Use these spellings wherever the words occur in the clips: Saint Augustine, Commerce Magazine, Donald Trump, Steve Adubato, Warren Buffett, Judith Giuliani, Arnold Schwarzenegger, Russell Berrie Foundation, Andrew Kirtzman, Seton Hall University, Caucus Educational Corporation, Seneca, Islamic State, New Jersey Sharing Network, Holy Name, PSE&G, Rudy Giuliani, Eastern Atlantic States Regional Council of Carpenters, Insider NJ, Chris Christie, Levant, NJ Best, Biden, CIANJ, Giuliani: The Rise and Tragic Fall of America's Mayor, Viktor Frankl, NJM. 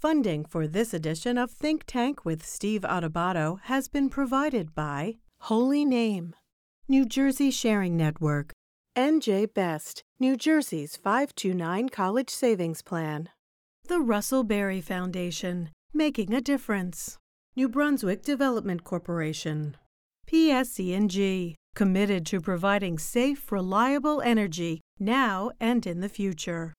Funding for this edition of Think Tank with Steve Adubato has been provided by Holy Name, New Jersey Sharing Network, NJ Best, New Jersey's 529 College Savings Plan, the Russell Berrie Foundation, Making a Difference, New Brunswick Development Corporation, PSE&G, committed to providing safe, reliable energy now and in the future.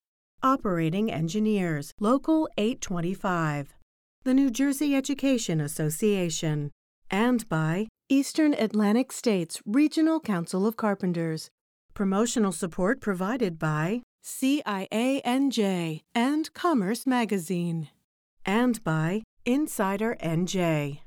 Operating Engineers Local 825, the New Jersey Education Association, and by Eastern Atlantic States Regional Council of Carpenters. Promotional support provided by CIANJ and Commerce Magazine, and by Insider NJ.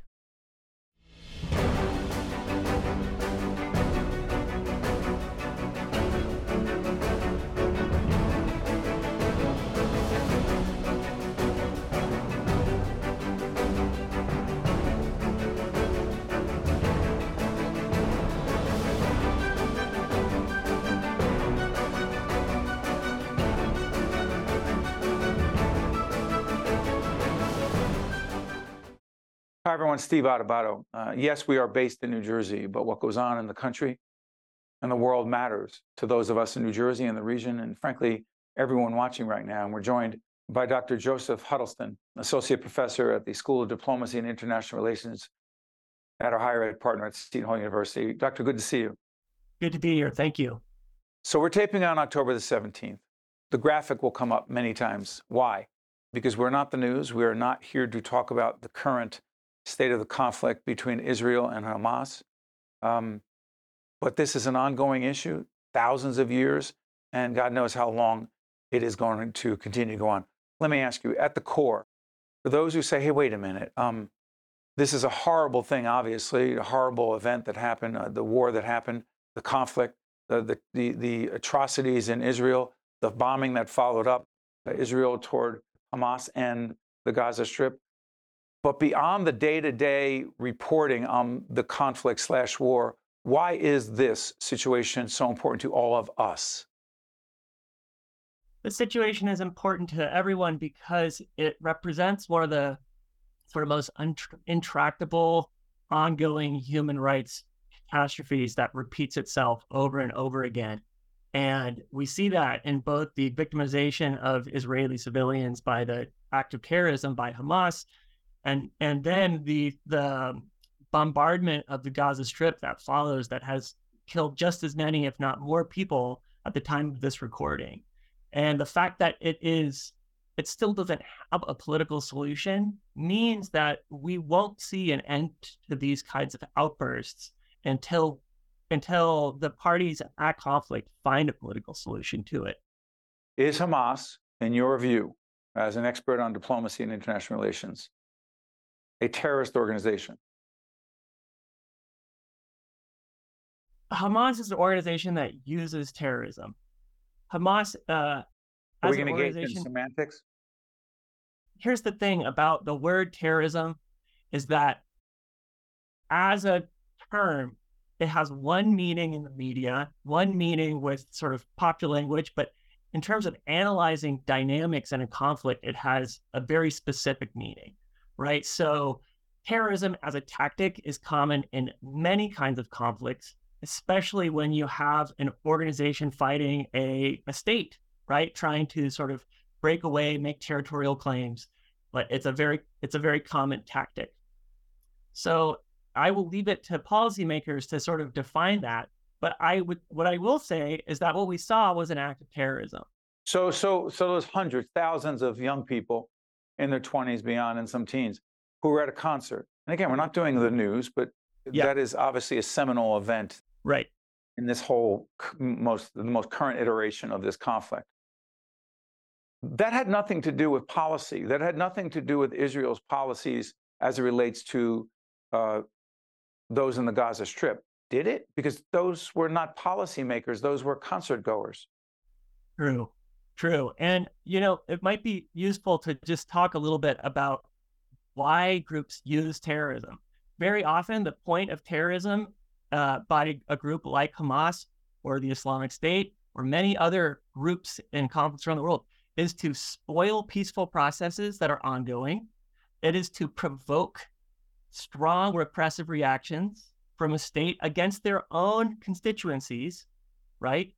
Hi, everyone. Steve Adubato. Yes, we are based in New Jersey, but what goes on in the country and the world matters to those of us in New Jersey and the region, and frankly, everyone watching right now. And we're joined by Dr. Joseph Huddleston, Associate Professor at the School of Diplomacy and International Relations at our higher ed partner at Seton Hall University. Doctor, good to see you. Good to be here. Thank you. So we're taping on October the 17th. The graphic will come up many times. Why? Because we're not the news. We are not here to talk about the current state of the conflict between Israel and Hamas. But this is an ongoing issue, thousands of years, and God knows how long it is going to continue to go on. Let me ask you, at the core, for those who say, hey, wait a minute, this is a horrible thing, obviously, a horrible event that happened, the war that happened, the conflict, the atrocities in Israel, the bombing that followed up Israel toward Hamas and the Gaza Strip. But beyond the day-to-day reporting on the conflict/war, why is this situation so important to all of us? The situation is important to everyone because it represents one of the sort of most intractable, ongoing human rights catastrophes that repeats itself over and over again. And we see that in both the victimization of Israeli civilians by the act of terrorism by Hamas, and then the bombardment of the Gaza Strip that follows, that has killed just as many, if not more, people at the time of this recording. And the fact that it still doesn't have a political solution means that we won't see an end to these kinds of outbursts until the parties at conflict find a political solution to it. Is Hamas, in your view, as an expert on diplomacy and international relations, a terrorist organization? Hamas is an organization that uses terrorism. Hamas, are we going to get into semantics? Here's the thing about the word terrorism is that as a term, it has one meaning in the media, one meaning with sort of popular language, but in terms of analyzing dynamics in a conflict, it has a very specific meaning. Right? So terrorism as a tactic is common in many kinds of conflicts, especially when you have an organization fighting a state, right? Trying to sort of break away, make territorial claims. But it's a very common tactic. So I will leave it to policymakers to sort of define that. But what I will say is that what we saw was an act of terrorism. So those hundreds, thousands of young people in their 20s, beyond, and some teens, who were at a concert. And again, we're not doing the news, but that is obviously a seminal event, right, in this whole the most current iteration of this conflict. That had nothing to do with policy. That had nothing to do with Israel's policies as it relates to those in the Gaza Strip, did it? Because those were not policymakers. Those were concert goers. True. And, it might be useful to just talk a little bit about why groups use terrorism. Very often, the point of terrorism by a group like Hamas or the Islamic State or many other groups in conflicts around the world is to spoil peaceful processes that are ongoing. It is to provoke strong repressive reactions from a state against their own constituencies, right?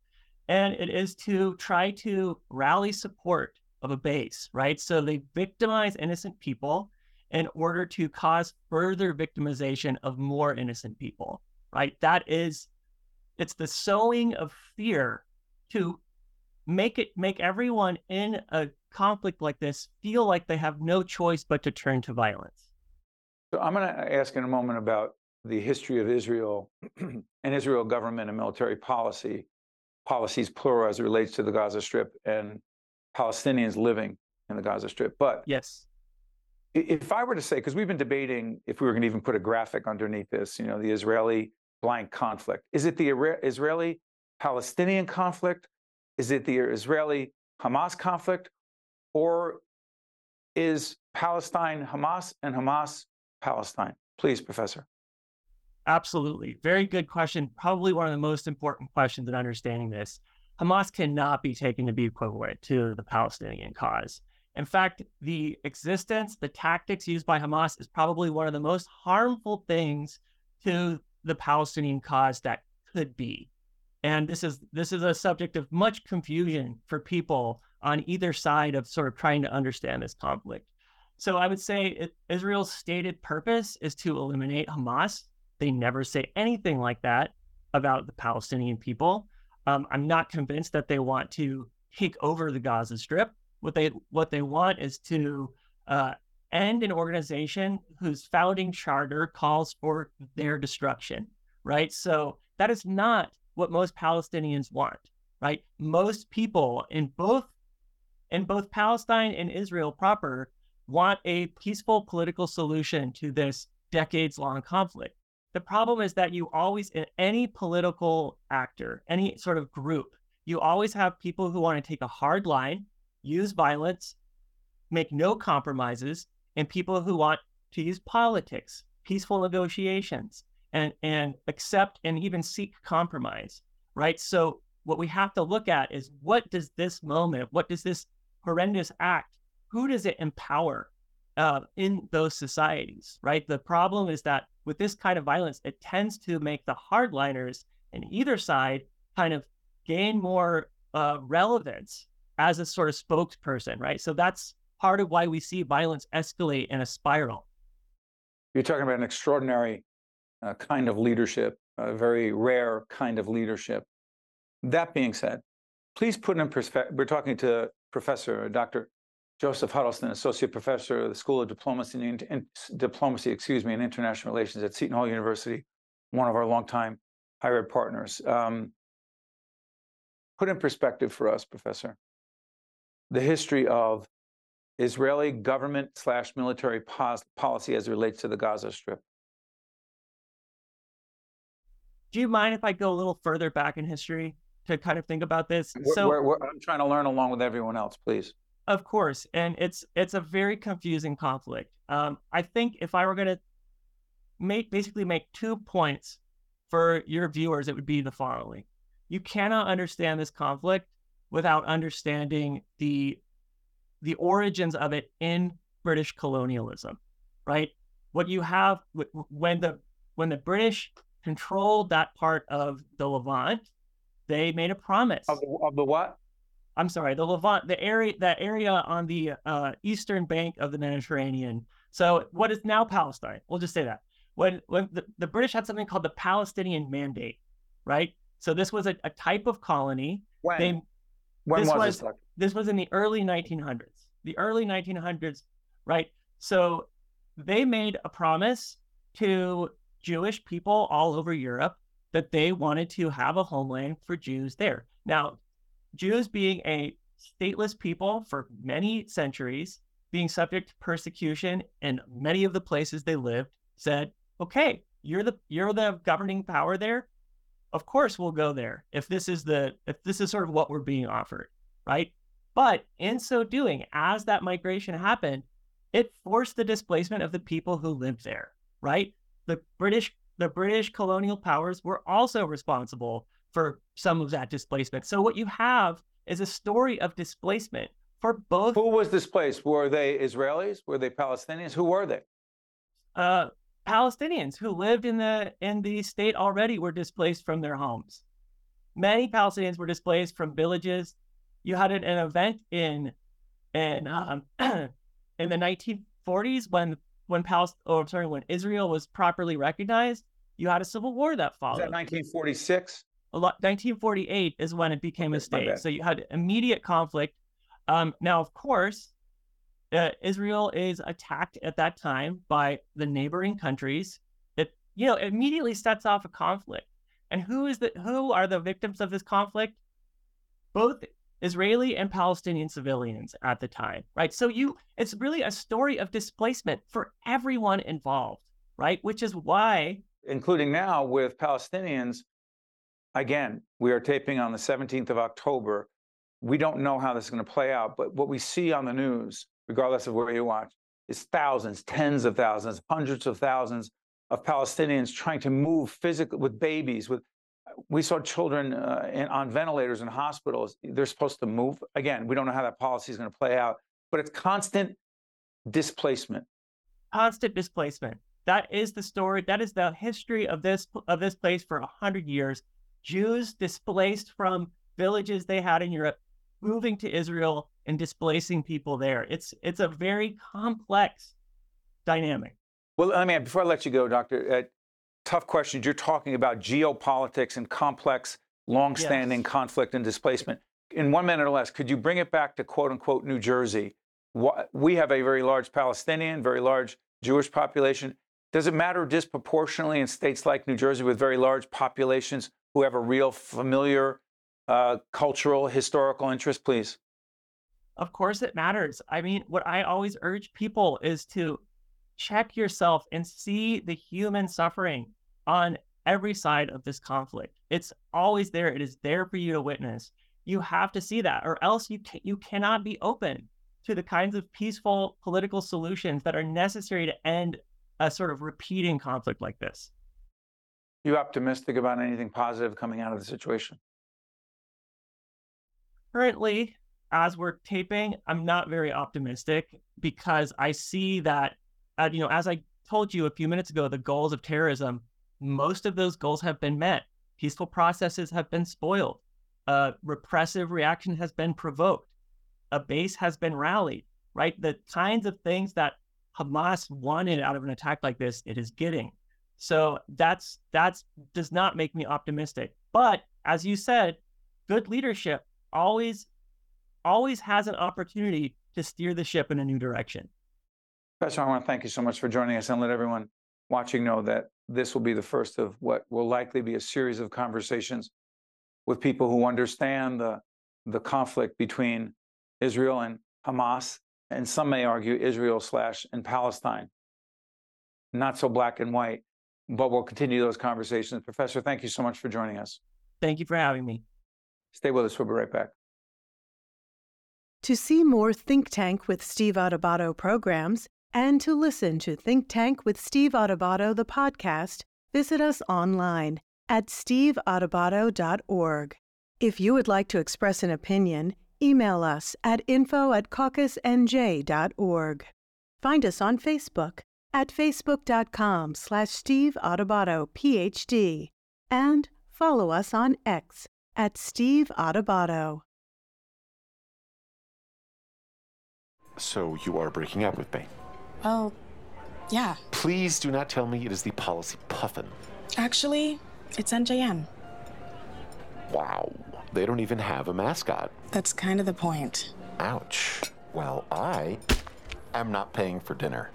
And it is to try to rally support of a base, right? So they victimize innocent people in order to cause further victimization of more innocent people, right? That is, it's the sowing of fear to make everyone in a conflict like this feel like they have no choice but to turn to violence. So I'm going to ask in a moment about the history of Israel and Israel government and military policies, plural, as it relates to the Gaza Strip and Palestinians living in the Gaza Strip. But yes, if I were to say, because we've been debating if we were going to even put a graphic underneath this, you know, the Israeli blank conflict. Is it the Israeli-Palestinian conflict? Is it the Israeli-Hamas conflict? Or is Palestine Hamas and Hamas Palestine? Please, Professor. Absolutely. Very good question. Probably one of the most important questions in understanding this. Hamas cannot be taken to be equivalent to the Palestinian cause. In fact, the existence, the tactics used by Hamas is probably one of the most harmful things to the Palestinian cause that could be. And this is a subject of much confusion for people on either side of sort of trying to understand this conflict. So I would say Israel's stated purpose is to eliminate Hamas. They never say anything like that about the Palestinian people. I'm not convinced that they want to take over the Gaza Strip. What they want is to end an organization whose founding charter calls for their destruction, right? So that is not what most Palestinians want, right? Most people in both Palestine and Israel proper want a peaceful political solution to this decades-long conflict. The problem is that you always, in any political actor, any sort of group, you always have people who want to take a hard line, use violence, make no compromises, and people who want to use politics, peaceful negotiations, and accept and even seek compromise, right? So what we have to look at is what does this moment, what does this horrendous act, who does it empower in those societies, right? The problem is that with this kind of violence, it tends to make the hardliners in either side kind of gain more relevance as a sort of spokesperson, right? So that's part of why we see violence escalate in a spiral. You're talking about an extraordinary kind of leadership, a very rare kind of leadership. That being said, please put in perspective, we're talking to Professor Dr. Joseph Huddleston, Associate Professor of the School of Diplomacy and International Relations at Seton Hall University, one of our longtime higher ed partners. Put in perspective for us, Professor, the history of Israeli government / military policy as it relates to the Gaza Strip. Do you mind if I go a little further back in history to kind of think about this? I'm trying to learn along with everyone else, please. Of course, and it's a very confusing conflict. I think if I were going to make 2 points for your viewers, it would be the following. You cannot understand this conflict without understanding the origins of it in British colonialism, right? What you have when the British controlled that part of the Levant, they made a promise of the what? I'm sorry, the Levant, that area on the eastern bank of the Mediterranean. So what is now Palestine? We'll just say that. When the British had something called the Palestinian Mandate, right? So this was a type of colony. This was in the early 1900s. The early 1900s, right? So they made a promise to Jewish people all over Europe that they wanted to have a homeland for Jews there. Now, Jews being a stateless people for many centuries, being subject to persecution in many of the places they lived, said, okay, you're the governing power there. Of course we'll go there if this is sort of what we're being offered, right? But in so doing, as that migration happened, it forced the displacement of the people who lived there, right? The British colonial powers were also responsible for some of that displacement. So what you have is a story of displacement for both. Who was displaced? Were they Israelis? Were they Palestinians? Who were they? Palestinians who lived in the state already were displaced from their homes. Many Palestinians were displaced from villages. You had an event in the 1940s when Israel was properly recognized. You had a civil war that followed. Is that 1946? 1948 is when it became a state. So you had immediate conflict. Now, of course, Israel is attacked at that time by the neighboring countries. It immediately sets off a conflict. And who are the victims of this conflict? Both Israeli and Palestinian civilians at the time, right? So it's really a story of displacement for everyone involved, right? Which is why, including now with Palestinians, again, we are taping on the 17th of October. We don't know how this is going to play out, but what we see on the news, regardless of where you watch, is thousands, tens of thousands, hundreds of thousands of Palestinians trying to move physically with babies. We saw children on ventilators in hospitals. They're supposed to move. Again, we don't know how that policy is going to play out, but it's constant displacement. Constant displacement. That is the story. That is the history of this place for 100 years. Jews displaced from villages they had in Europe, moving to Israel and displacing people there. It's a very complex dynamic. Well, I mean, before I let you go, Doctor, tough questions. You're talking about geopolitics and complex, longstanding conflict and displacement. In 1 minute or less, could you bring it back to quote unquote New Jersey? We have a very large Palestinian, very large Jewish population. Does it matter disproportionately in states like New Jersey with very large populations who have a real familiar cultural, historical interest, please? Of course it matters. I mean, what I always urge people is to check yourself and see the human suffering on every side of this conflict. It's always there. It is there for you to witness. You have to see that, or else you cannot be open to the kinds of peaceful political solutions that are necessary to end a sort of repeating conflict like this. You optimistic about anything positive coming out of the situation? Currently, as we're taping, I'm not very optimistic because I see that, as I told you a few minutes ago, the goals of terrorism, most of those goals have been met. Peaceful processes have been spoiled. Repressive reaction has been provoked. A base has been rallied, right? The kinds of things that Hamas wanted out of an attack like this, it is getting. So that's does not make me optimistic. But as you said, good leadership always has an opportunity to steer the ship in a new direction. Professor, I want to thank you so much for joining us and let everyone watching know that this will be the first of what will likely be a series of conversations with people who understand the conflict between Israel and Hamas, and some may argue Israel/Palestine. Not so black and white, but we'll continue those conversations. Professor, thank you so much for joining us. Thank you for having me. Stay with us. We'll be right back. To see more Think Tank with Steve Adubato programs, and to listen to Think Tank with Steve Adubato, the podcast, visit us online at steveadubato.org. If you would like to express an opinion, email us at info@caucusnj.org. Find us on Facebook at facebook.com/SteveAdubato, PhD, and follow us on X at Steve Adubato. So you are breaking up with me? Oh, yeah. Please do not tell me it is the policy puffin. Actually, it's NJM. Wow. They don't even have a mascot. That's kind of the point. Ouch. Well, I am not paying for dinner.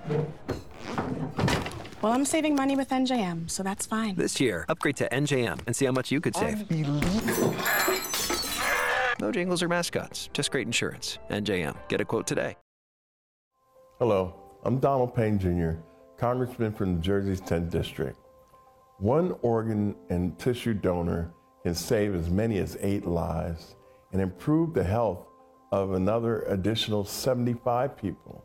Well, I'm saving money with NJM, so that's fine. This year, upgrade to NJM and see how much you could save. Unbelievable. No jingles or mascots, just great insurance. NJM. Get a quote today. Hello, I'm Donald Payne Jr., Congressman from New Jersey's 10th District. One organ and tissue donor can save as many as 8 lives and improve the health of another additional 75 people.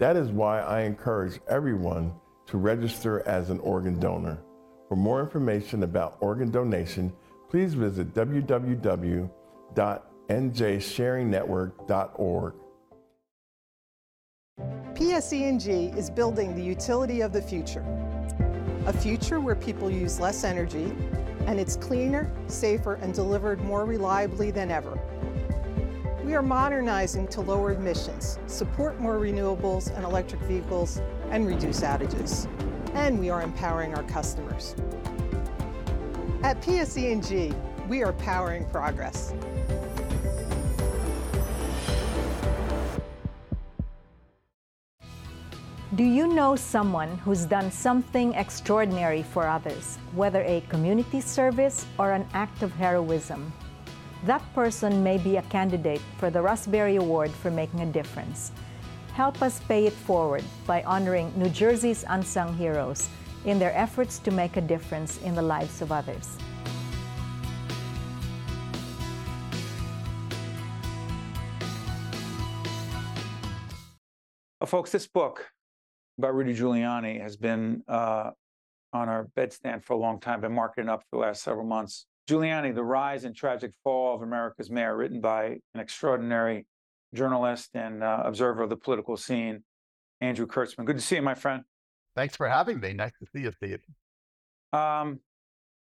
That is why I encourage everyone to register as an organ donor. For more information about organ donation, please visit www.organdonation.org. njsharingnetwork.org. PSE&G is building the utility of the future, a future where people use less energy, and it's cleaner, safer, and delivered more reliably than ever. We are modernizing to lower emissions, support more renewables and electric vehicles, and reduce outages. And we are empowering our customers. At PSE&G, we are powering progress. Do you know someone who's done something extraordinary for others, whether a community service or an act of heroism? That person may be a candidate for the Russ Berrie Award for making a difference. Help us pay it forward by honoring New Jersey's unsung heroes in their efforts to make a difference in the lives of others. Well, folks, this book by Rudy Giuliani has been on our bedstand for a long time, been marketing up for the last several months. Giuliani, The Rise and Tragic Fall of America's Mayor, written by an extraordinary journalist and observer of the political scene, Andrew Kirtzman. Good to see you, my friend. Thanks for having me. Nice to see you, Steve.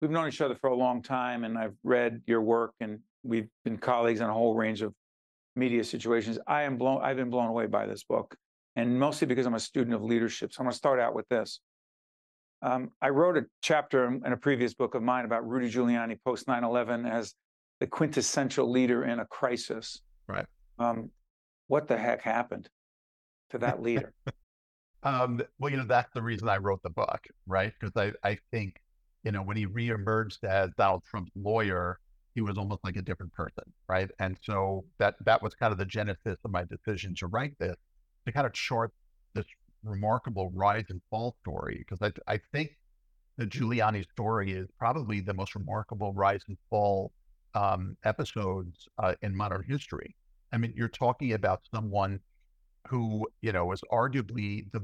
We've known each other for a long time, and I've read your work, and we've been colleagues on a whole range of media situations. I've been blown away by this book, and mostly because I'm a student of leadership. So I'm going to start out with this. I wrote a chapter in a previous book of mine about Rudy Giuliani post 9/11 as the quintessential leader in a crisis. Right. What the heck happened to that leader? Well, that's the reason I wrote the book, right? Because I think, when he reemerged as Donald Trump's lawyer, he was almost like a different person, right? And so that was kind of the genesis of my decision to write this, to kind of chart this remarkable rise and fall story, because I think the Giuliani story is probably the most remarkable rise and fall episodes in modern history. I mean, you're talking about someone who, was arguably the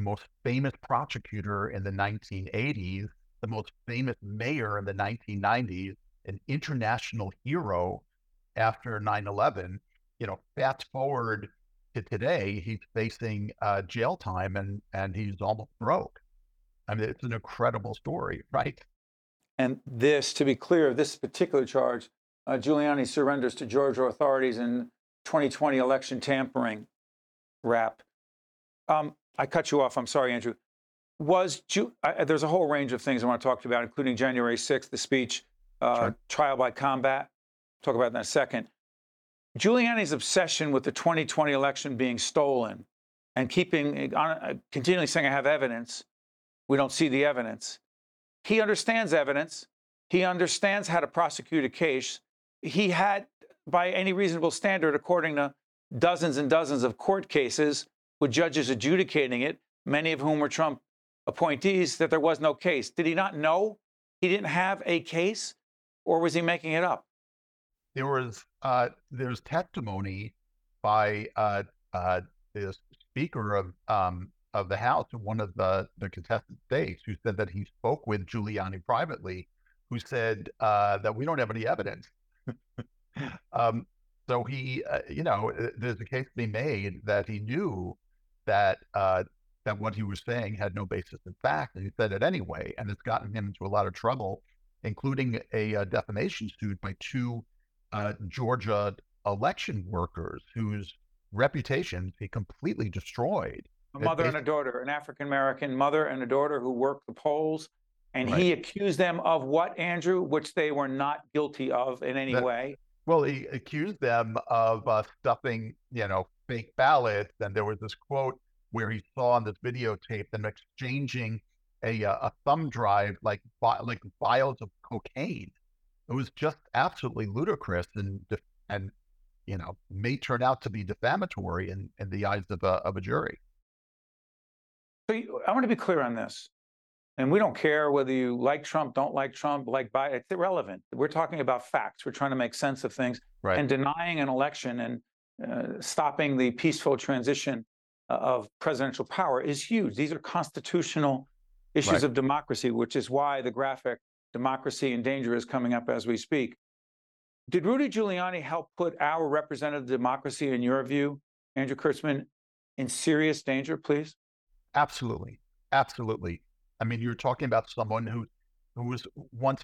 most famous prosecutor in the 1980s, the most famous mayor in the 1990s, an international hero after 9/11. Fast forward to today, he's facing jail time and he's almost broke. I mean, it's an incredible story, right? And this, to be clear, this particular charge, Giuliani surrenders to Georgia authorities in 2020 election tampering rap. I cut you off. I'm sorry, Andrew. There's a whole range of things I want to talk to you about, including January 6th, the speech, sure. Trial by combat. Talk about that in a second. Giuliani's obsession with the 2020 election being stolen and continually saying, I have evidence. We don't see the evidence. He understands evidence. He understands how to prosecute a case. He had, by any reasonable standard, according to dozens and dozens of court cases with judges adjudicating it, many of whom were Trump appointees, that there was no case. Did he not know he didn't have a case, or was he making it up? There's testimony by the Speaker of the House, one of the contested states, who said that he spoke with Giuliani privately, who said that we don't have any evidence. So he, there's a case to be made that he knew that what he was saying had no basis in fact, and he said it anyway, and it's gotten him into a lot of trouble, including a defamation suit by two Georgia election workers whose reputations he completely destroyed. A mother and a daughter, an African-American mother and a daughter who worked the polls. And right. He accused them of what, Andrew, which they were not guilty of in any way? Well, he accused them of stuffing, fake ballots. And there was this quote where he saw on this videotape them exchanging a thumb drive like vials of cocaine. It was just absolutely ludicrous and may turn out to be defamatory in the eyes of a jury. So I want to be clear on this. And we don't care whether you like Trump, don't like Trump, like Biden. It's irrelevant. We're talking about facts. We're trying to make sense of things. Right. And denying an election and stopping the peaceful transition of presidential power is huge. These are constitutional issues right. of democracy, which is why the graphic Democracy in Danger is coming up as we speak. Did Rudy Giuliani help put our representative democracy, in your view, Andrew Kirtzman, in serious danger, please? Absolutely. Absolutely. I mean, you're talking about someone who was once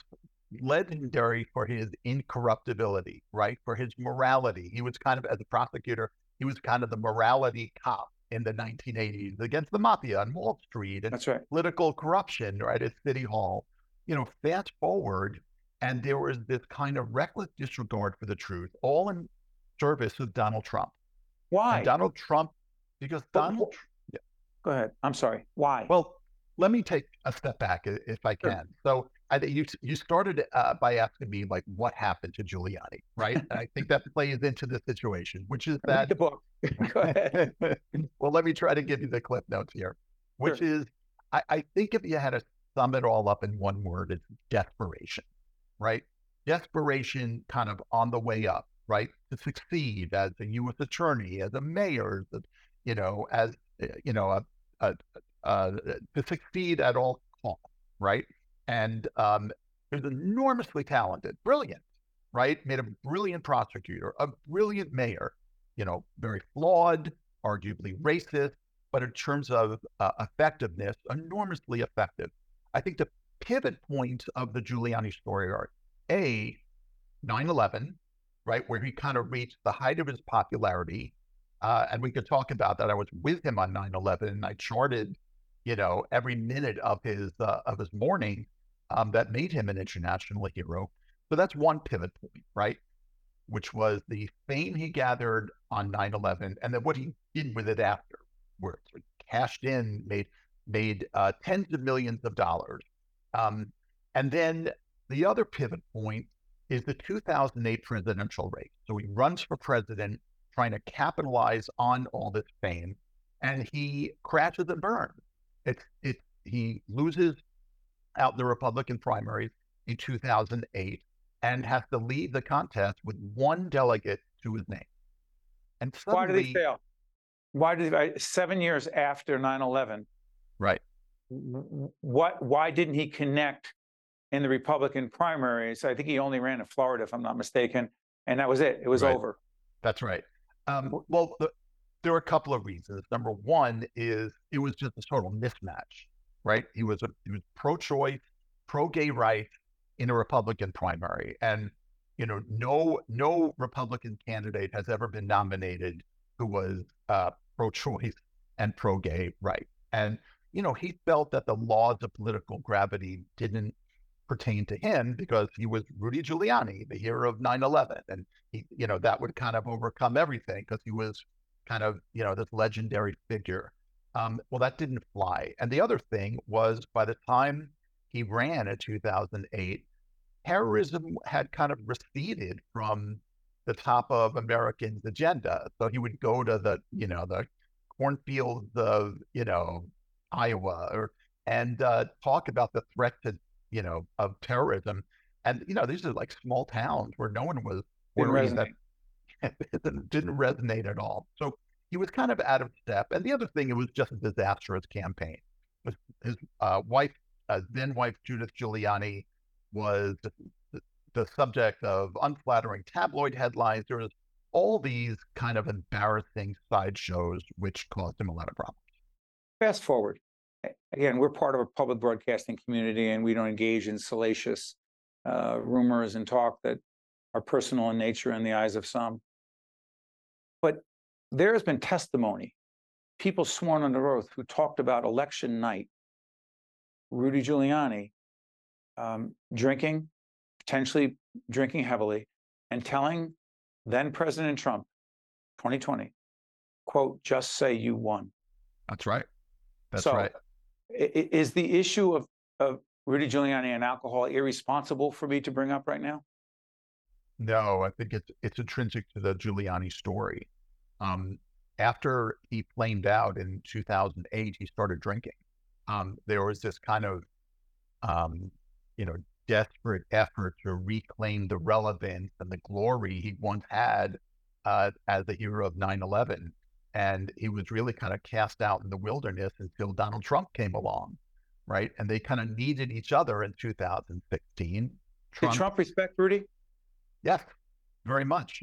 legendary for his incorruptibility, right? For his morality. He was kind of, as a prosecutor, he was kind of the morality cop in the 1980s against the mafia on Wall Street and political corruption, right, at City Hall. You know, fast forward, and there was this kind of reckless disregard for the truth, all in service of Donald Trump. Why? And Donald Trump, because Donald... Go ahead. I'm sorry. Why? Well, let me take a step back if I can. Sure. So you started by asking me, like, what happened to Giuliani, right? And I think that plays into the situation, which is that... Read the book. Go ahead. Well, let me try to give you the clip notes here, which is, I think if you had to sum it all up in one word, it's desperation, right? Desperation kind of on the way up, right? To succeed as a U.S. attorney, as a mayor, you know, as, you know, to succeed at all costs, right? And he was enormously talented, brilliant, right? Made a brilliant prosecutor, a brilliant mayor, you know, very flawed, arguably racist, but in terms of effectiveness, enormously effective. I think the pivot points of the Giuliani story are, A, 9/11, right, where he kind of reached the height of his popularity. And we could talk about that. I was with him on 9/11, and I charted, you know, every minute of his morning that made him an international hero. So that's one pivot point, right? Which was the fame he gathered on 9/11, and then what he did with it after, where it cashed in, made tens of millions of dollars. And then the other pivot point is the 2008 presidential race. So he runs for president, trying to capitalize on all this fame, and he crashes and burns. He loses out the Republican primaries in 2008 and has to leave the contest with one delegate to his name. And suddenly, why did he fail? Why did he, 7 years after 9/11? Right. Why didn't he connect in the Republican primaries? I think he only ran in Florida, if I'm not mistaken, and that was it. It was over. That's right. Well, there are a couple of reasons. Number one is it was just a total mismatch, right? He was pro-choice, pro-gay rights in a Republican primary, and you know, no Republican candidate has ever been nominated who was pro-choice and pro-gay rights. And you know, he felt that the laws of political gravity didn't pertain to him because he was Rudy Giuliani, the hero of 9/11, and he, you know, that would kind of overcome everything because he was kind of, you know, this legendary figure. Well, that didn't fly. And the other thing was, by the time he ran in 2008, terrorism had kind of receded from the top of Americans' agenda. So he would go to the, you know, the cornfields of, you know, Iowa, and talk about the threat to, you know, of terrorism. And, you know, these are like small towns where no one was worried. That didn't resonate at all. So he was kind of out of step. And the other thing, it was just a disastrous campaign. His wife, then wife, Judith Giuliani, was the subject of unflattering tabloid headlines. There was all these kind of embarrassing sideshows, which caused him a lot of problems. Fast forward. Again, we're part of a public broadcasting community, and we don't engage in salacious rumors and talk that are personal in nature in the eyes of some. But there has been testimony, people sworn under oath, who talked about election night, Rudy Giuliani drinking, potentially drinking heavily, and telling then President Trump, 2020, quote, "Just say you won." That's right. That's right. Is the issue of Rudy Giuliani and alcohol irresponsible for me to bring up right now? No, I think it's intrinsic to the Giuliani story. After he flamed out in 2008, he started drinking. There was this kind of, you know, desperate effort to reclaim the relevance and the glory he once had as the hero of 9/11. And he was really kind of cast out in the wilderness until Donald Trump came along, right? And they kind of needed each other in 2016. Did Trump respect Rudy? Yes, Very much.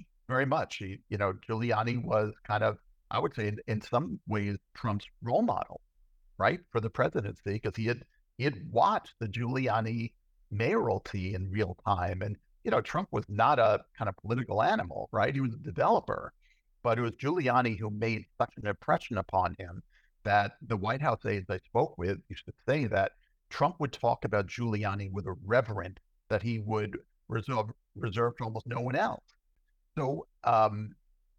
He, Giuliani was kind of, I would say, in some ways, Trump's role model, right, for the presidency, because he had watched the Giuliani mayoralty in real time. And, Trump was not a kind of political animal, right? He was a developer, but it was Giuliani who made such an impression upon him that the White House aides I spoke with used to say that Trump would talk about Giuliani with a reverence that he would reserve to almost no one else. So,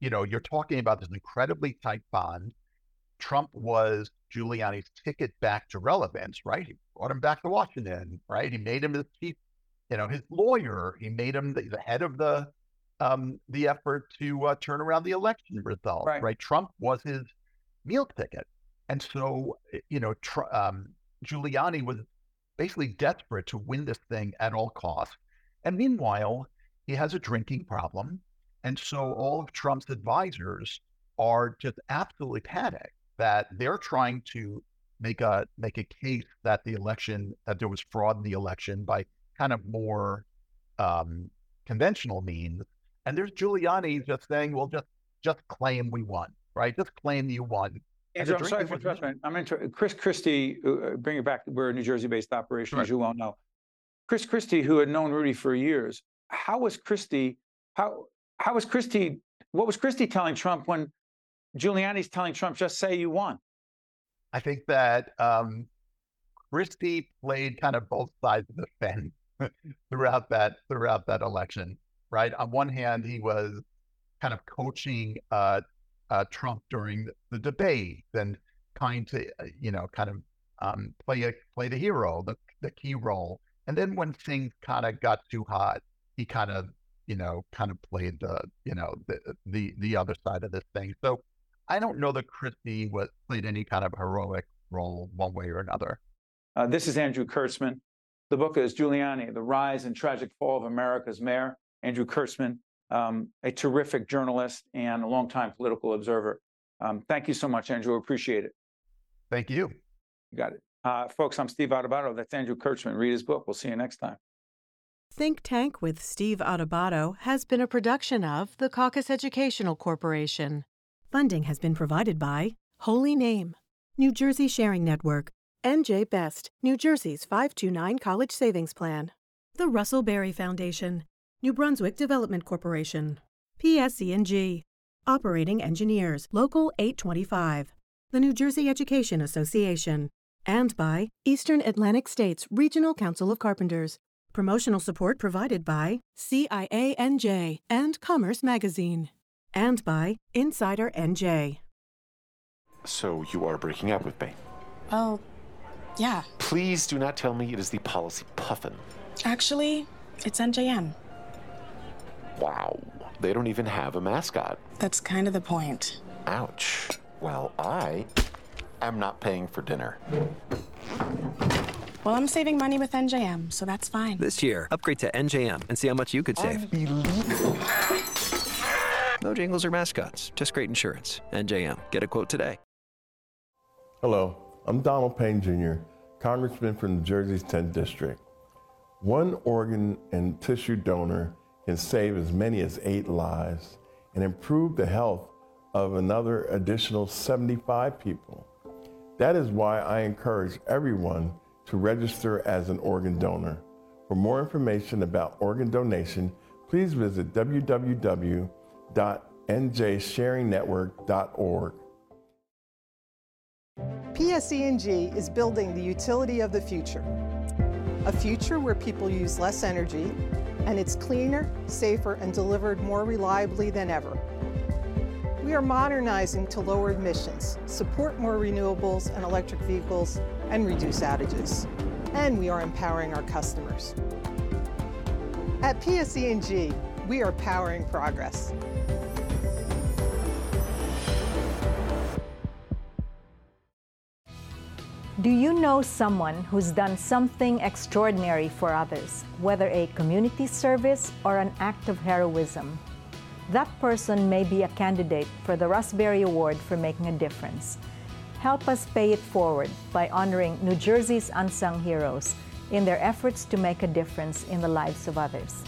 you're talking about this incredibly tight bond. Trump was Giuliani's ticket back to relevance, right? He brought him back to Washington, right? He made him his chief, his lawyer. He made him the head of the effort to turn around the election results, right? Trump was his meal ticket. And so, Giuliani was basically desperate to win this thing at all costs. And meanwhile, he has a drinking problem. And so all of Trump's advisors are just absolutely panicked that they're trying to make a case that there was fraud in the election by kind of more conventional means. And there's Giuliani just saying, well, just claim we won, right? Just claim you won. Andrew, I'm sorry for interrupting. Chris Christie, bring it back. We're a New Jersey-based operation, as you well know. Chris Christie, who had known Rudy for years, what was Christie telling Trump when Giuliani's telling Trump, just say you won? I think that Christie played kind of both sides of the fence throughout that election, right? On one hand, he was kind of coaching Trump during the debate and trying to, play the hero, the key role. And then when things kind of got too hot, he kind of played the other side of this thing. So I don't know that Christie played any kind of heroic role one way or another. This is Andrew Kirtzman. The book is Giuliani: The Rise and Tragic Fall of America's Mayor. Andrew Kirtzman, a terrific journalist and a longtime political observer. Thank you so much, Andrew. Appreciate it. Thank you. You got it. Folks, I'm Steve Adubato. That's Andrew Kirtzman. Read his book. We'll see you next time. Think Tank with Steve Adubato has been a production of the Caucus Educational Corporation. Funding has been provided by Holy Name, New Jersey Sharing Network, NJ Best, New Jersey's 529 College Savings Plan, the Russell Berrie Foundation, New Brunswick Development Corporation, PSE&G, Operating Engineers Local 825, the New Jersey Education Association, and by Eastern Atlantic States Regional Council of Carpenters. Promotional support provided by CIANJ and Commerce Magazine, and by Insider NJ. So you are breaking up with me? Oh, yeah. Please do not tell me it is the policy puffin. Actually, it's NJM. Wow, they don't even have a mascot. That's kind of the point. Ouch. Well, I am not paying for dinner. Well, I'm saving money with NJM, so that's fine. This year, upgrade to NJM and see how much you could save. Unbelievable. No jingles or mascots, just great insurance. NJM. Get a quote today. Hello, I'm Donald Payne Jr., Congressman from New Jersey's 10th District. One organ and tissue donor can save as many as 8 lives and improve the health of another additional 75 people. That is why I encourage everyone to register as an organ donor. For more information about organ donation, please visit www.njsharingnetwork.org. PSE&G is building the utility of the future, a future where people use less energy, and it's cleaner, safer, and delivered more reliably than ever. We are modernizing to lower emissions, support more renewables and electric vehicles, and reduce outages. And we are empowering our customers. At PSE&G, we are powering progress. Do you know someone who's done something extraordinary for others, whether a community service or an act of heroism? That person may be a candidate for the Russ Berrie Award for making a difference. Help us pay it forward by honoring New Jersey's unsung heroes in their efforts to make a difference in the lives of others.